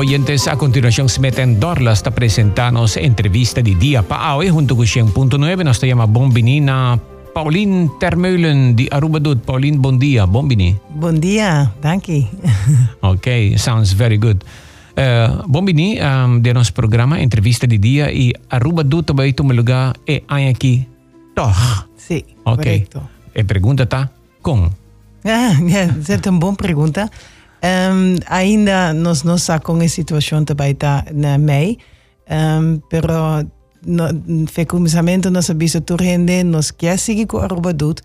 oyentes, a continuación se meten Dorlas a presentarnos entrevista de día para hoy junto con 100.9. Nos llama Bombinina Pauline Termeulen de Aruba Doet. Pauline, bom dia, Bombini. Bom dia, dankie. Okay, sounds very good. Bombini, de nosso programa entrevista de dia e Aruba Doet também tu meluga e Anjaki Toch. Sim, okay. Correto. E pergunta tá com. Certo, é uma boa pergunta. Ainda nós não sacamos a situação também tá na MEI, pero no começamento nós avisamos toda gente nós quer seguir com a Aruba Doet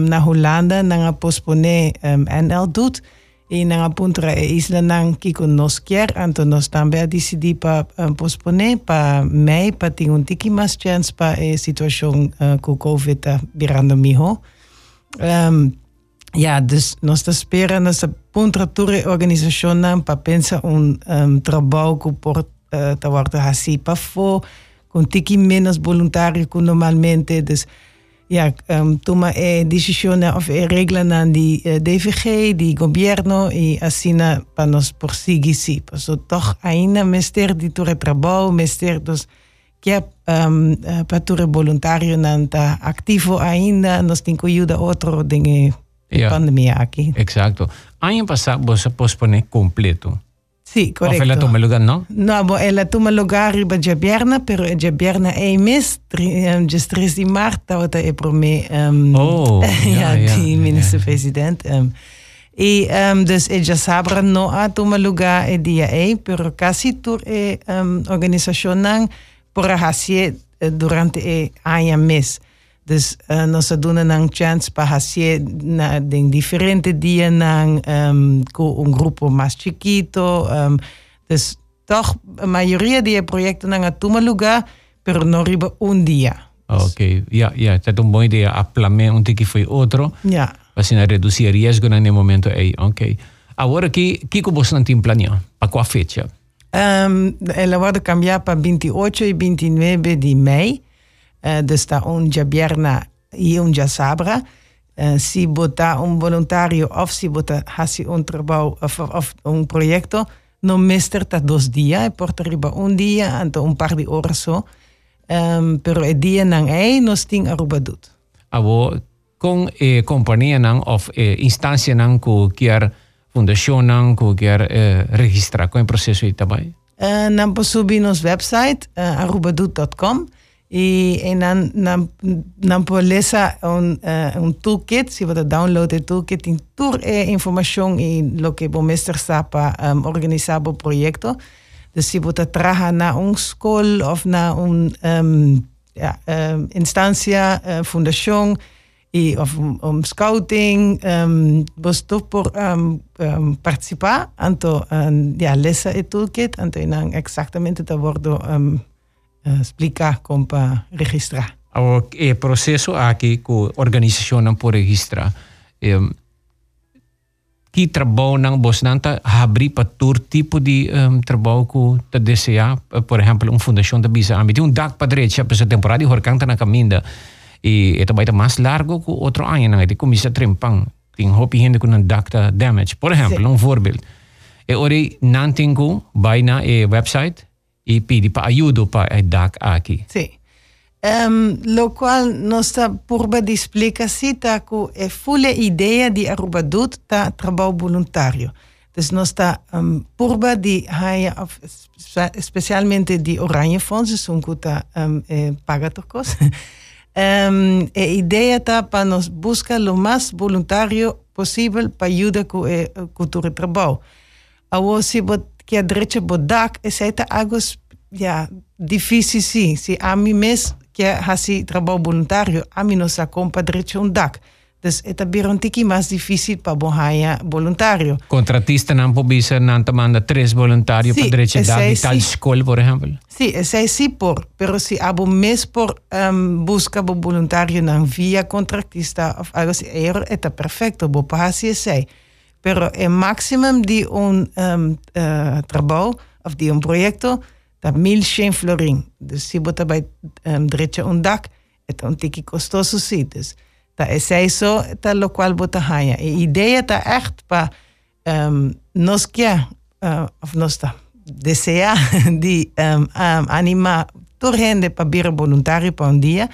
na Holanda, não a pospone NL Doet e não a pontra a isla não que nós quer, então nós também decidimos para pospone para MEI para ter tiki mais chance para a situação com o COVID tá virando melhor. Ja, dus nós esperamos nessa contratura organização para pensar trabalho que pode estar assim para fora, com tiki menos voluntário que normalmente. Dus ja, toma a decisão ou a regra na DVG, do governo e assim para nós prosseguir sim. Então, toch ainda mestre de ture trabalho, mestre dos que para ture voluntário não está ativo ainda, nós tem que ajudar outro dinheiro. Yeah. Pandemia aquí. Exacto. Año pasado vos posponé completo. Sí, correcto. ¿O fue la toma lugar, no? No, la toma lugar iba ya viernes, pero ya viernes es mes, ya 3 de marzo, o te promé el vicepresidente. Y entonces ya sabrán no a toma lugar el día ahí, pero casi toda la organización por hacer durante el año mes. Dus nós damos uma chance para fazer em diferentes dias com grupo mais chiquito. Dus toch a maioria dos projetos não toma lugar, mas não riba dia. Ok, já, é uma boa ideia. Aplamé que foi outro, para reduzir o risco no momento aí. Ok. Agora, o que você tem planeado? Para qual fecha? Ela vai cambiar para 28 e 29 de maio. Dus daar een jabierna en een jasabra. Si bota een voluntario of si bota hasi een trabouw of een projecto, no mester ta 2 días, porta riba 1 día, anto een paar di horas zo. Pero e dia nang ei nos ting Aruba Doet. Abo, con compañía nang of instancia nang ku kiar fundación nang ku kiar registra, con proceso itabai? Nang posubi nos website, arubadoet.com. En dan polesa een toolkit, si wat download de toolkit in tour información en lo que bomester sapa organizabo proyecto. Dus si wat traha na een school of na een instancia, fundación of scouting, bosto por participar anto lesa e toolkit anto en exactamente te bordo explicar como para registrar. O processo aqui que a organização pode registrar, que trabalho não você não está abrir para todo tipo de trabalho que te deseja, por exemplo, uma fundação de visa, tem DAC para direita, para essa temporada e horcão está na caminha e também está mais largo que outro ano, não é? Tem começa a trempar, tem hopi gente com um DAC está damage, por exemplo, voorbeeld. E ori não tem que vai na website e pedi para ajuda para DAC aqui. Sim. Lo qual nossa purba de explicação tá que é full ideia de Aruba Doet tá trabalho voluntário. Então nossa purba de especialmente de Oranje Fonds, que tá paga tocos. A ideia tá para nós buscar o mais voluntário possível para ajudar com a cultura de trabalho. Ao se que a direita bodak aceita algo difícil sim. Se a mim mesmo que faço trabalho voluntário, a mim não sacou para a direita DAC. Então, é um pouco mais difícil para bom haja voluntário. Contratista não pode ser, não te manda 3 voluntários para a direita DAC de tal escola, por exemplo? Sim, é sim, mas se a bom mesmo por busca bom voluntário não via contratista ou algo assim, é perfeito, bom para fazer. Pero el maximum de un trabajo o de un proyecto está 1.100 florín. Entonces, si vos te derecha un DAC, es un tiki costoso, sí. Entonces, es eso lo cual vos te haya. La idea está echt para nos que, o nos está DCA de animar toda a gente para vir voluntário para dia.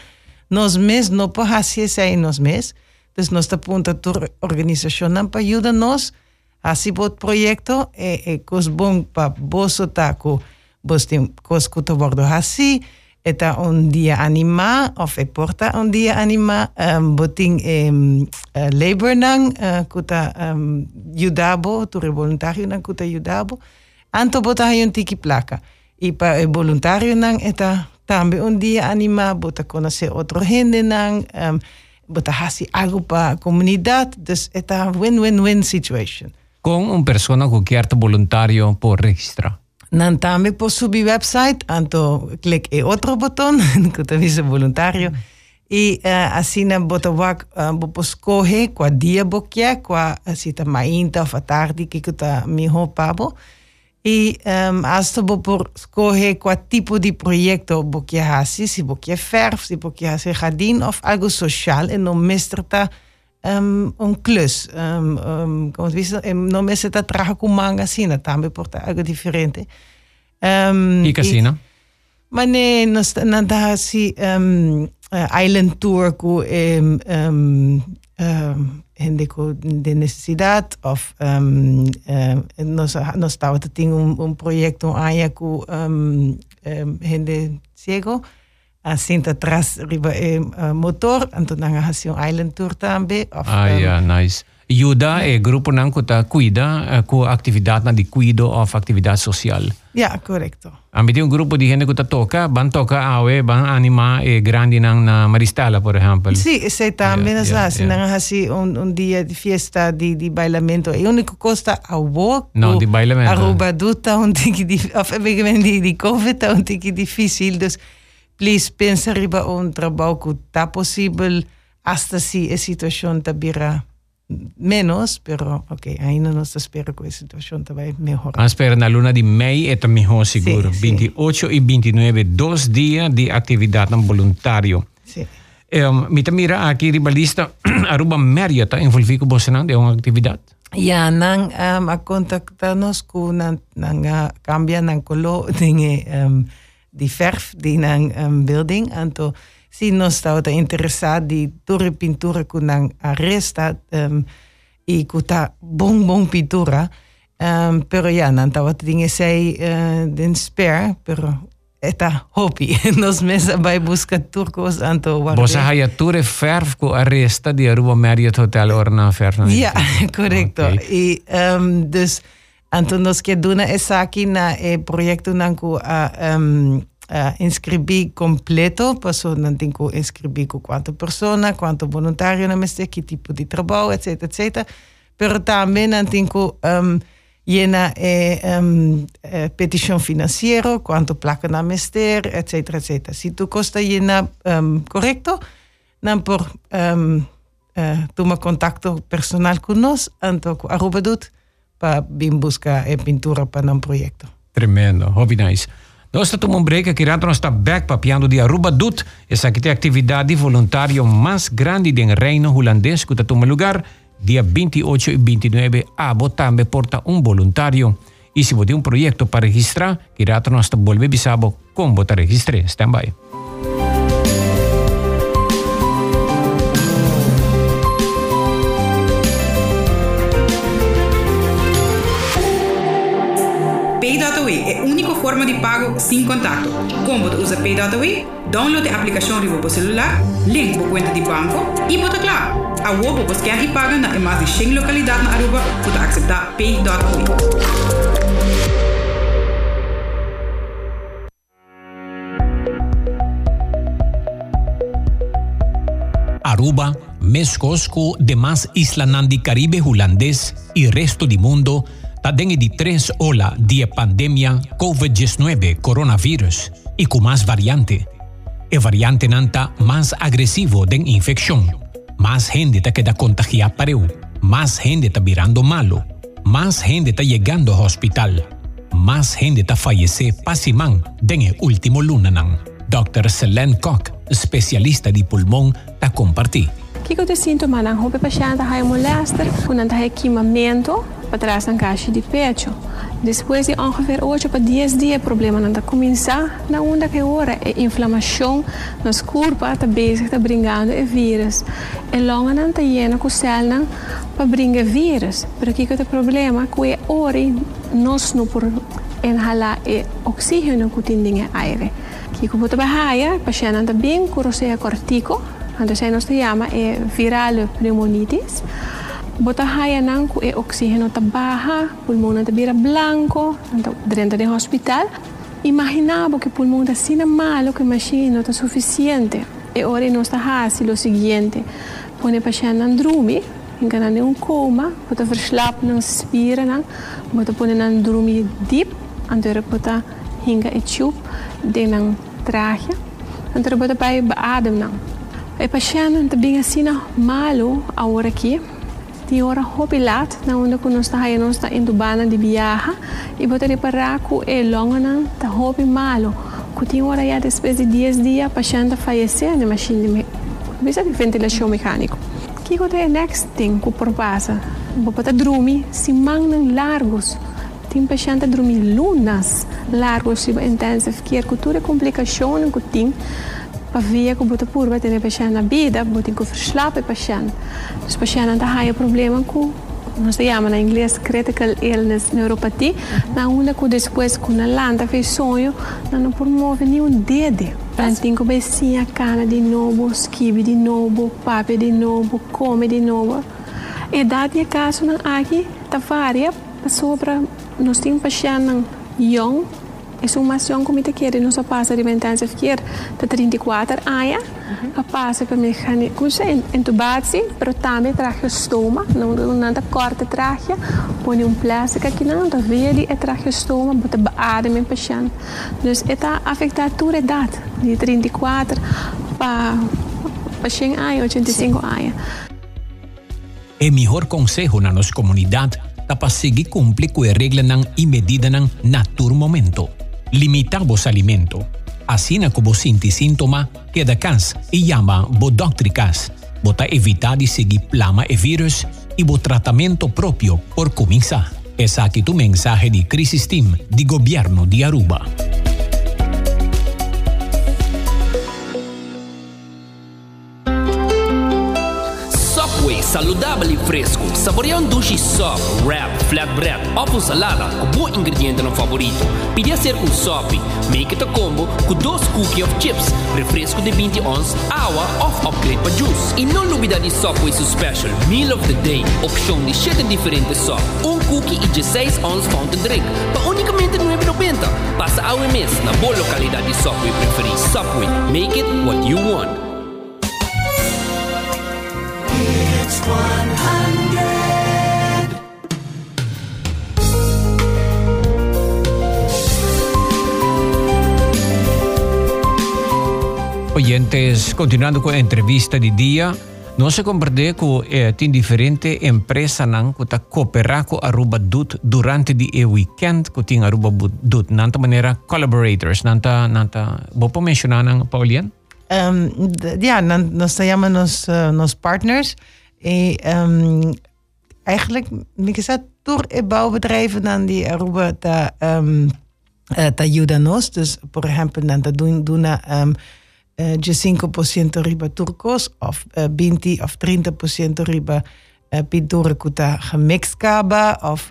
Nós mesmos não podemos fazer isso aí nós mesmos. Então, nós estamos a toda a organização para ajudar-nos a fazer o projeto e coisas bom para você estar com coisas que você vai fazer. Eta un dia anima, of e porta un dia anima, botin labor nang, kuta judabo, ture voluntario nang kuta judabo, anto bota hayun tiki plaka. Ipa voluntario nang, eta tambe un dia anima, bota konase otro gente nang, bota hasi algo pa comunidad, dus eta win-win-win situation. Con un persona ku kiarta voluntario po registra. Dan también por subir website, anto clic en otro botón, que te dice voluntario, y así na botawak bopos coge cua día bokia, cua si ta mainta o tarde que ta mijo pabo, y hasta bopos coge cua tipo de proyecto bokia hasi, si bokia verf, si bokia hasi jardín of algo social, en no mestrata un klus, como te dice, no me se te trajo con manga sina, también porta algo diferente. ¿Y casina? Mane nos nada si island tour con gente de necesidad, o nos estaba teniendo un proyecto allá con gente ciego. Así atrás arriba motor, entonces hacer un island tour también. Yeah, nice. Ayuda el grupo que cuida con actividad de cuido o actividad social. Yeah, correcto. Ambiti un grupo de gente que toca, van a animar grande na Maristala, por ejemplo. Sí, se también así, hacer un día de fiesta de bailamento. Y único costa a walk. No, de bailamento. Aruba Doet, un tiki de COVID, un tiki difícil, dus please, pensa riba un trabajo que está posible hasta si la situación tabira menos, pero okay, ahí no nos espera que la situación vaya mejor. Espera en la luna de mayo está mejor seguro. Sí, 28 sí. Y 29, 2 días de actividad voluntario. Sí. Mita mira aquí riba lista Aruba Marriott envolvido con vos de una actividad. Ya, nan a contactarnos con nan cambia nan color de verf, die nang building. Anto, si nos está interesado de toda pintura que nang arresta y que está bon pintura, pero ya, nang está ting ese den spare, pero está hobby. Nos mesa vai busca turcos, anto guarda. Vos haya toda verf que arresta de Aruba Marriott Hotel Oranje Fonds. Ya, correcto. Y, dus, anton nos que duna esa aquí na proyecto nanku a inscribí completo, paso nantinko inscribí con cuánto persona, cuánto voluntario na meste, qué tipo de trabajo, etcétera, etcétera. Pero también nantinko llena petición financiero, cuánto placa na mester, etcétera, etcétera. Si tu costa llena correcto, nan por toma contacto personal con nos, anto Aruba Doet, para buscar pintura para un proyecto. Tremendo, hobby nice. Nós estamos um break aqui, nós estamos back papiando de Aruba Doet. Essa aqui é a atividade voluntária mais grande do reino holandês que está no lugar. Dia 28 e 29, abo também porta voluntário. E se você tem projeto para registrar, que nós estamos volvendo a bisabo como você registra. Stand by. Paydotweb é a única forma de pago sem contato. Como você usa Paydotweb, download a aplicação para o celular, link para a conta de banco e bota claro. A web você quer pagar na mais de 100 localidades na Aruba para aceitar Paydotweb. Aruba, Mescosco, demás islas del Caribe holandés y resto del mundo, taden de 3 olas de pandemia COVID-19 coronavirus y con más variante. El variante nanta más agresivo de infección. Más gente está queda contagiada pareu. Más gente está virando malo. Más gente está llegando al hospital. Más gente está fallece pasimán den el último lunanan. Dr. Selene Koch, especialista de pulmón, está compartiendo. Kiko de sintoma na roupa paciente há molestar, quando há queimamento, atrás na caixa de pecho. Depois de ongeveer 8 para 10 dias, o problema não está começando, na onda que hora é inflamação, nas curvas está bezig, está brincando é vírus. E longa não está indo com célula para brincar vírus. Porque o problema é que hora nós não podemos inhalar oxígeno que tem no ar. Kiko pode barrar, o paciente está bem, corroseia cortico, então nós chamamos de viral pneumonitis. Botahaya nang ku e oxígeno tabaha, pulmão na tabira blanco, então dentro do hospital. Imaginava que pulmão da sina malo, que machine não tá suficiente. E ora nós tá hasi lo seguinte, pone paciente nan drumi, engana ne um coma, bota verslap nan spira nan, bota pone nan drumi deep, andere bota hinga e tube, denan trachea, andere bota pai baadem nan. E paciente tá bem sina malo a hora aqui. Die hora hopilat na onda kunostahay nosta indubana di biyaha ibotari paraku e longanan ta hopi malo kuti hora ya despes de 10 dias paciente fallece na machine de bisa de ventilação mecânica kiko the next thing ku propasa bopata drumi simang nang largos tem paciente drumi lunas largos iba intensive care cultura complicação ku ting pavia que bota por bater na paciente na vida, botem que verslapen paciente. Os pacientes ainda têm problema com, nós chamamos na inglês critical illness neuropatia, na onda que depois quando lanta fez sonho, não promove nenhum dedo. Tem que becinha cana de novo, esquive de novo, pape de novo, come de novo. Idade é caso não aqui tá varia, passou para nós tem paciente young. É uma ação que me quer, não só passa de mentança ficar de 34 anos, passa para mecânica, entubar-se, mas também traje o estômago, não está corta a traje, põe plástico aqui, não está velho e traje o estômago, bota a barra paciente. Então, está afetando a tua idade, de 34 para 100 anos, 85 anos. O melhor conselho na nossa comunidade é para seguir cumprir com as regras e medidas naquele momento. Limitamos alimento. Assim como sinti sintoma, queda cas e llama bo doctricas. Bota evitar de seguir plama e vírus e bo tratamento propio por começar. Essa aqui tu mensaje de Crisis Team de Gobierno de Aruba. Subway, saludable e fresco. Saboreia um dushi sop, wrap, flatbread ou com salada com bom ingrediente no favorito. Pide a ser um sop, make it a combo com 2 cookies of chips, refresco de 20 ons, água ou upgrade para juice. E não duvidar de Subway Special Meal of the Day, opção de 7 diferentes sop, cookie e 16 ons fountain drink, para unicamente $9.90. Passa ao mês na boa localidade de Subway preferida. Subway, make it what you want. It's 100. Oyentes, continuando con la entrevista de día, no se comprende que tiene diferentes empresas que está cooperando con Aruba Doet durante el weekend que tiene Aruba Doet. De esta manera, collaborators. ¿Puedo mencionar, Pauline? Ja, nos llaman nos partners. Eigenlijk, ik zei, door bouwbedrijven dan die Aruba te ayudan nos. Dus, por ejemplo, dan te doen 5% riba turcos of 20 of 30% riba pintura kuta gemixt kaba of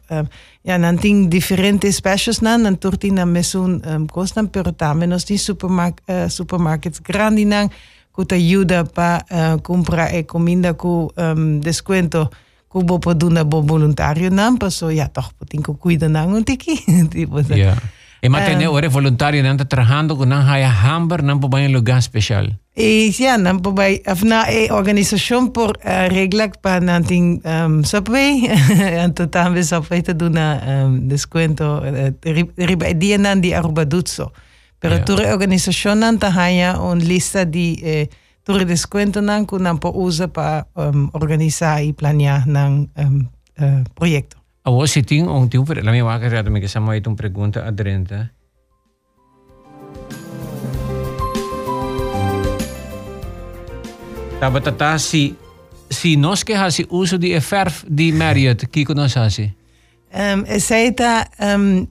ja, dan ting diferente specials nan, dan tortina mesun kostan, pero tamen nos di supermarkets grandi nan. Kuta ayuda para comprar e comida com descuento que vou poder dar para voluntário não passou já toch potinho cuida não um tiquinho tipo assim e manter hora voluntário não está trabalhando com não há hamburger não pode ir lugar especial e já não pode afna a organização por reglar para não tem Subway então também Subway te dá descuento dia não de Aruba Doet so. Pero yeah. Toda organización haya una lista de todos descuentos que uno usa para organizar y planear un proyecto. Ahora si tengo un tiempo, la mía va a quedar, me quedamos ahí una pregunta a Drenta. Tabatata si si noske hasi uso di verf di Marriott, kiko non hasi? Seita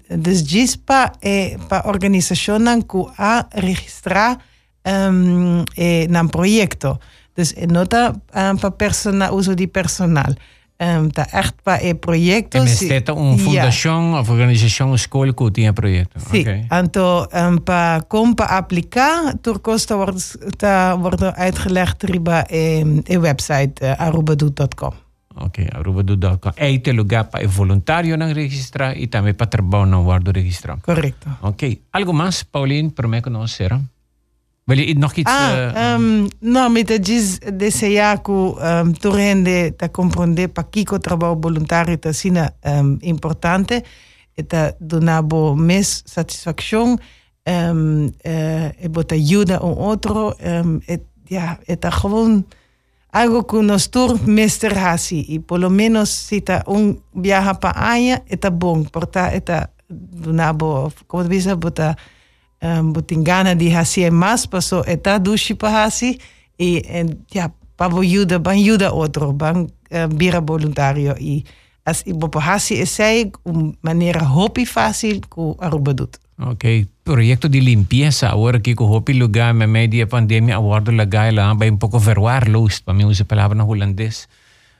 des gispa e pa organizacionan ku a registra nam proyecto. Dus nota pa persona uso di personal. Ta echt pa e proyecto. En seita un fundación of organización school ku tiene proyecto. Si, okay. Anto pa kompa aplica tur kosta worden uitgelegd riba e website arubadoet.com. Ok, Aruba Doet.com. Aí tem lugar para voluntário não registrar e também para trabalho não guardo registrar. Correto. Ok. Algo mais, Pauline, para me conhecer? Wil je nog iets... Não, mas eu disse que tu rende para compreender para que o trabalho voluntário está sendo importante e está dando mais satisfação e bota ajuda um outro e está gewoon... Algo que nos turmeester hasi y por lo menos si ta un viaja pa aña eta bon porta eta dunabo como dice bota botingana di hasi e mas paso eta dushi pa hasi y ya pavo yuda ban yuda otro ban bira voluntario y as ibo pa hasi ese manera hopi fácil ku Aruba Doet. Ok, proyecto de limpieza ahora que cojopi lugar me media pandemia aguardo la gaila va un poco verwar luz para mí usa palabra holandés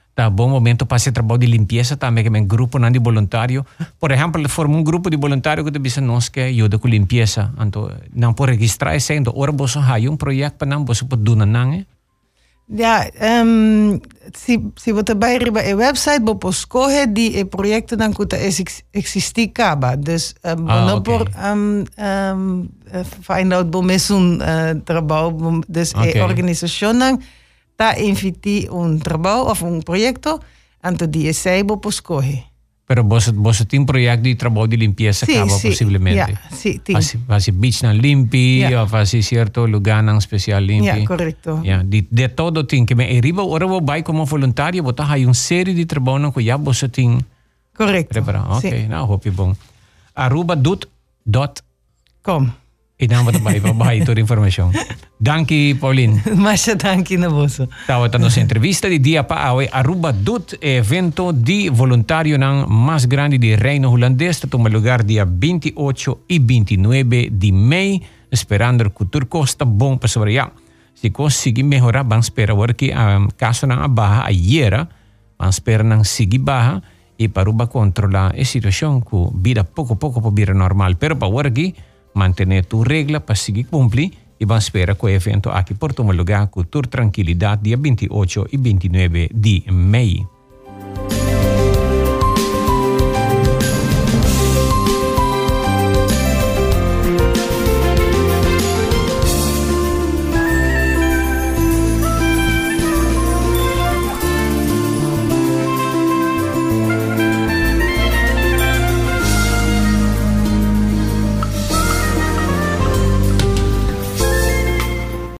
está bom momento para ese trabajo de limpieza también que me grupo no de voluntario por ejemplo formo un grupo de voluntario que te dicen nos que ayuda con limpieza anto no por registrar ese endo ahora vos hay un proyecto para vos por dunanan ja si vos te vai riba e website vos poscoge di e proyecto dan kuta existi kaba dus no por find out bo mesun trabalho dus e organizacionan ta inviti un trabalho of un proyecto anto di e sei bo poscoge. Pero vos tem proyecto de trabalho de limpieza sí, kaba sí, possivelmente. Yeah, sí, así beach na limpi, yeah. Ou así cierto lugar na especial limpi. Yeah, correcto. Yeah, de todo tem que me arriba ora vou vai como voluntário, vou tá aí um série de trabalho que já vos tem. Correcto. Preparado. Okay, sí. Now hope bom. arubadoet.com. E dan wat bij bij toda informação. Dankie Pauline. Masha dankie na vos. Tá nossa entrevista de dia pa awe Aruba Doet evento di voluntario nan mais grande di Reino Holandês to me lugar dia 28 e 29 de May esperando que tur costa bom para sobreia. Se conseguir melhorar ban espera porque caso nan abaha ayera ban espera nan sigi baha e paruba controla e situação ku vida pouco po bira normal pero pa wargi mantener tu regla para seguir cumplir e vamos esperar que o evento aqui por tomar lugar com toda tranquilidade dia 28 e 29 de maio.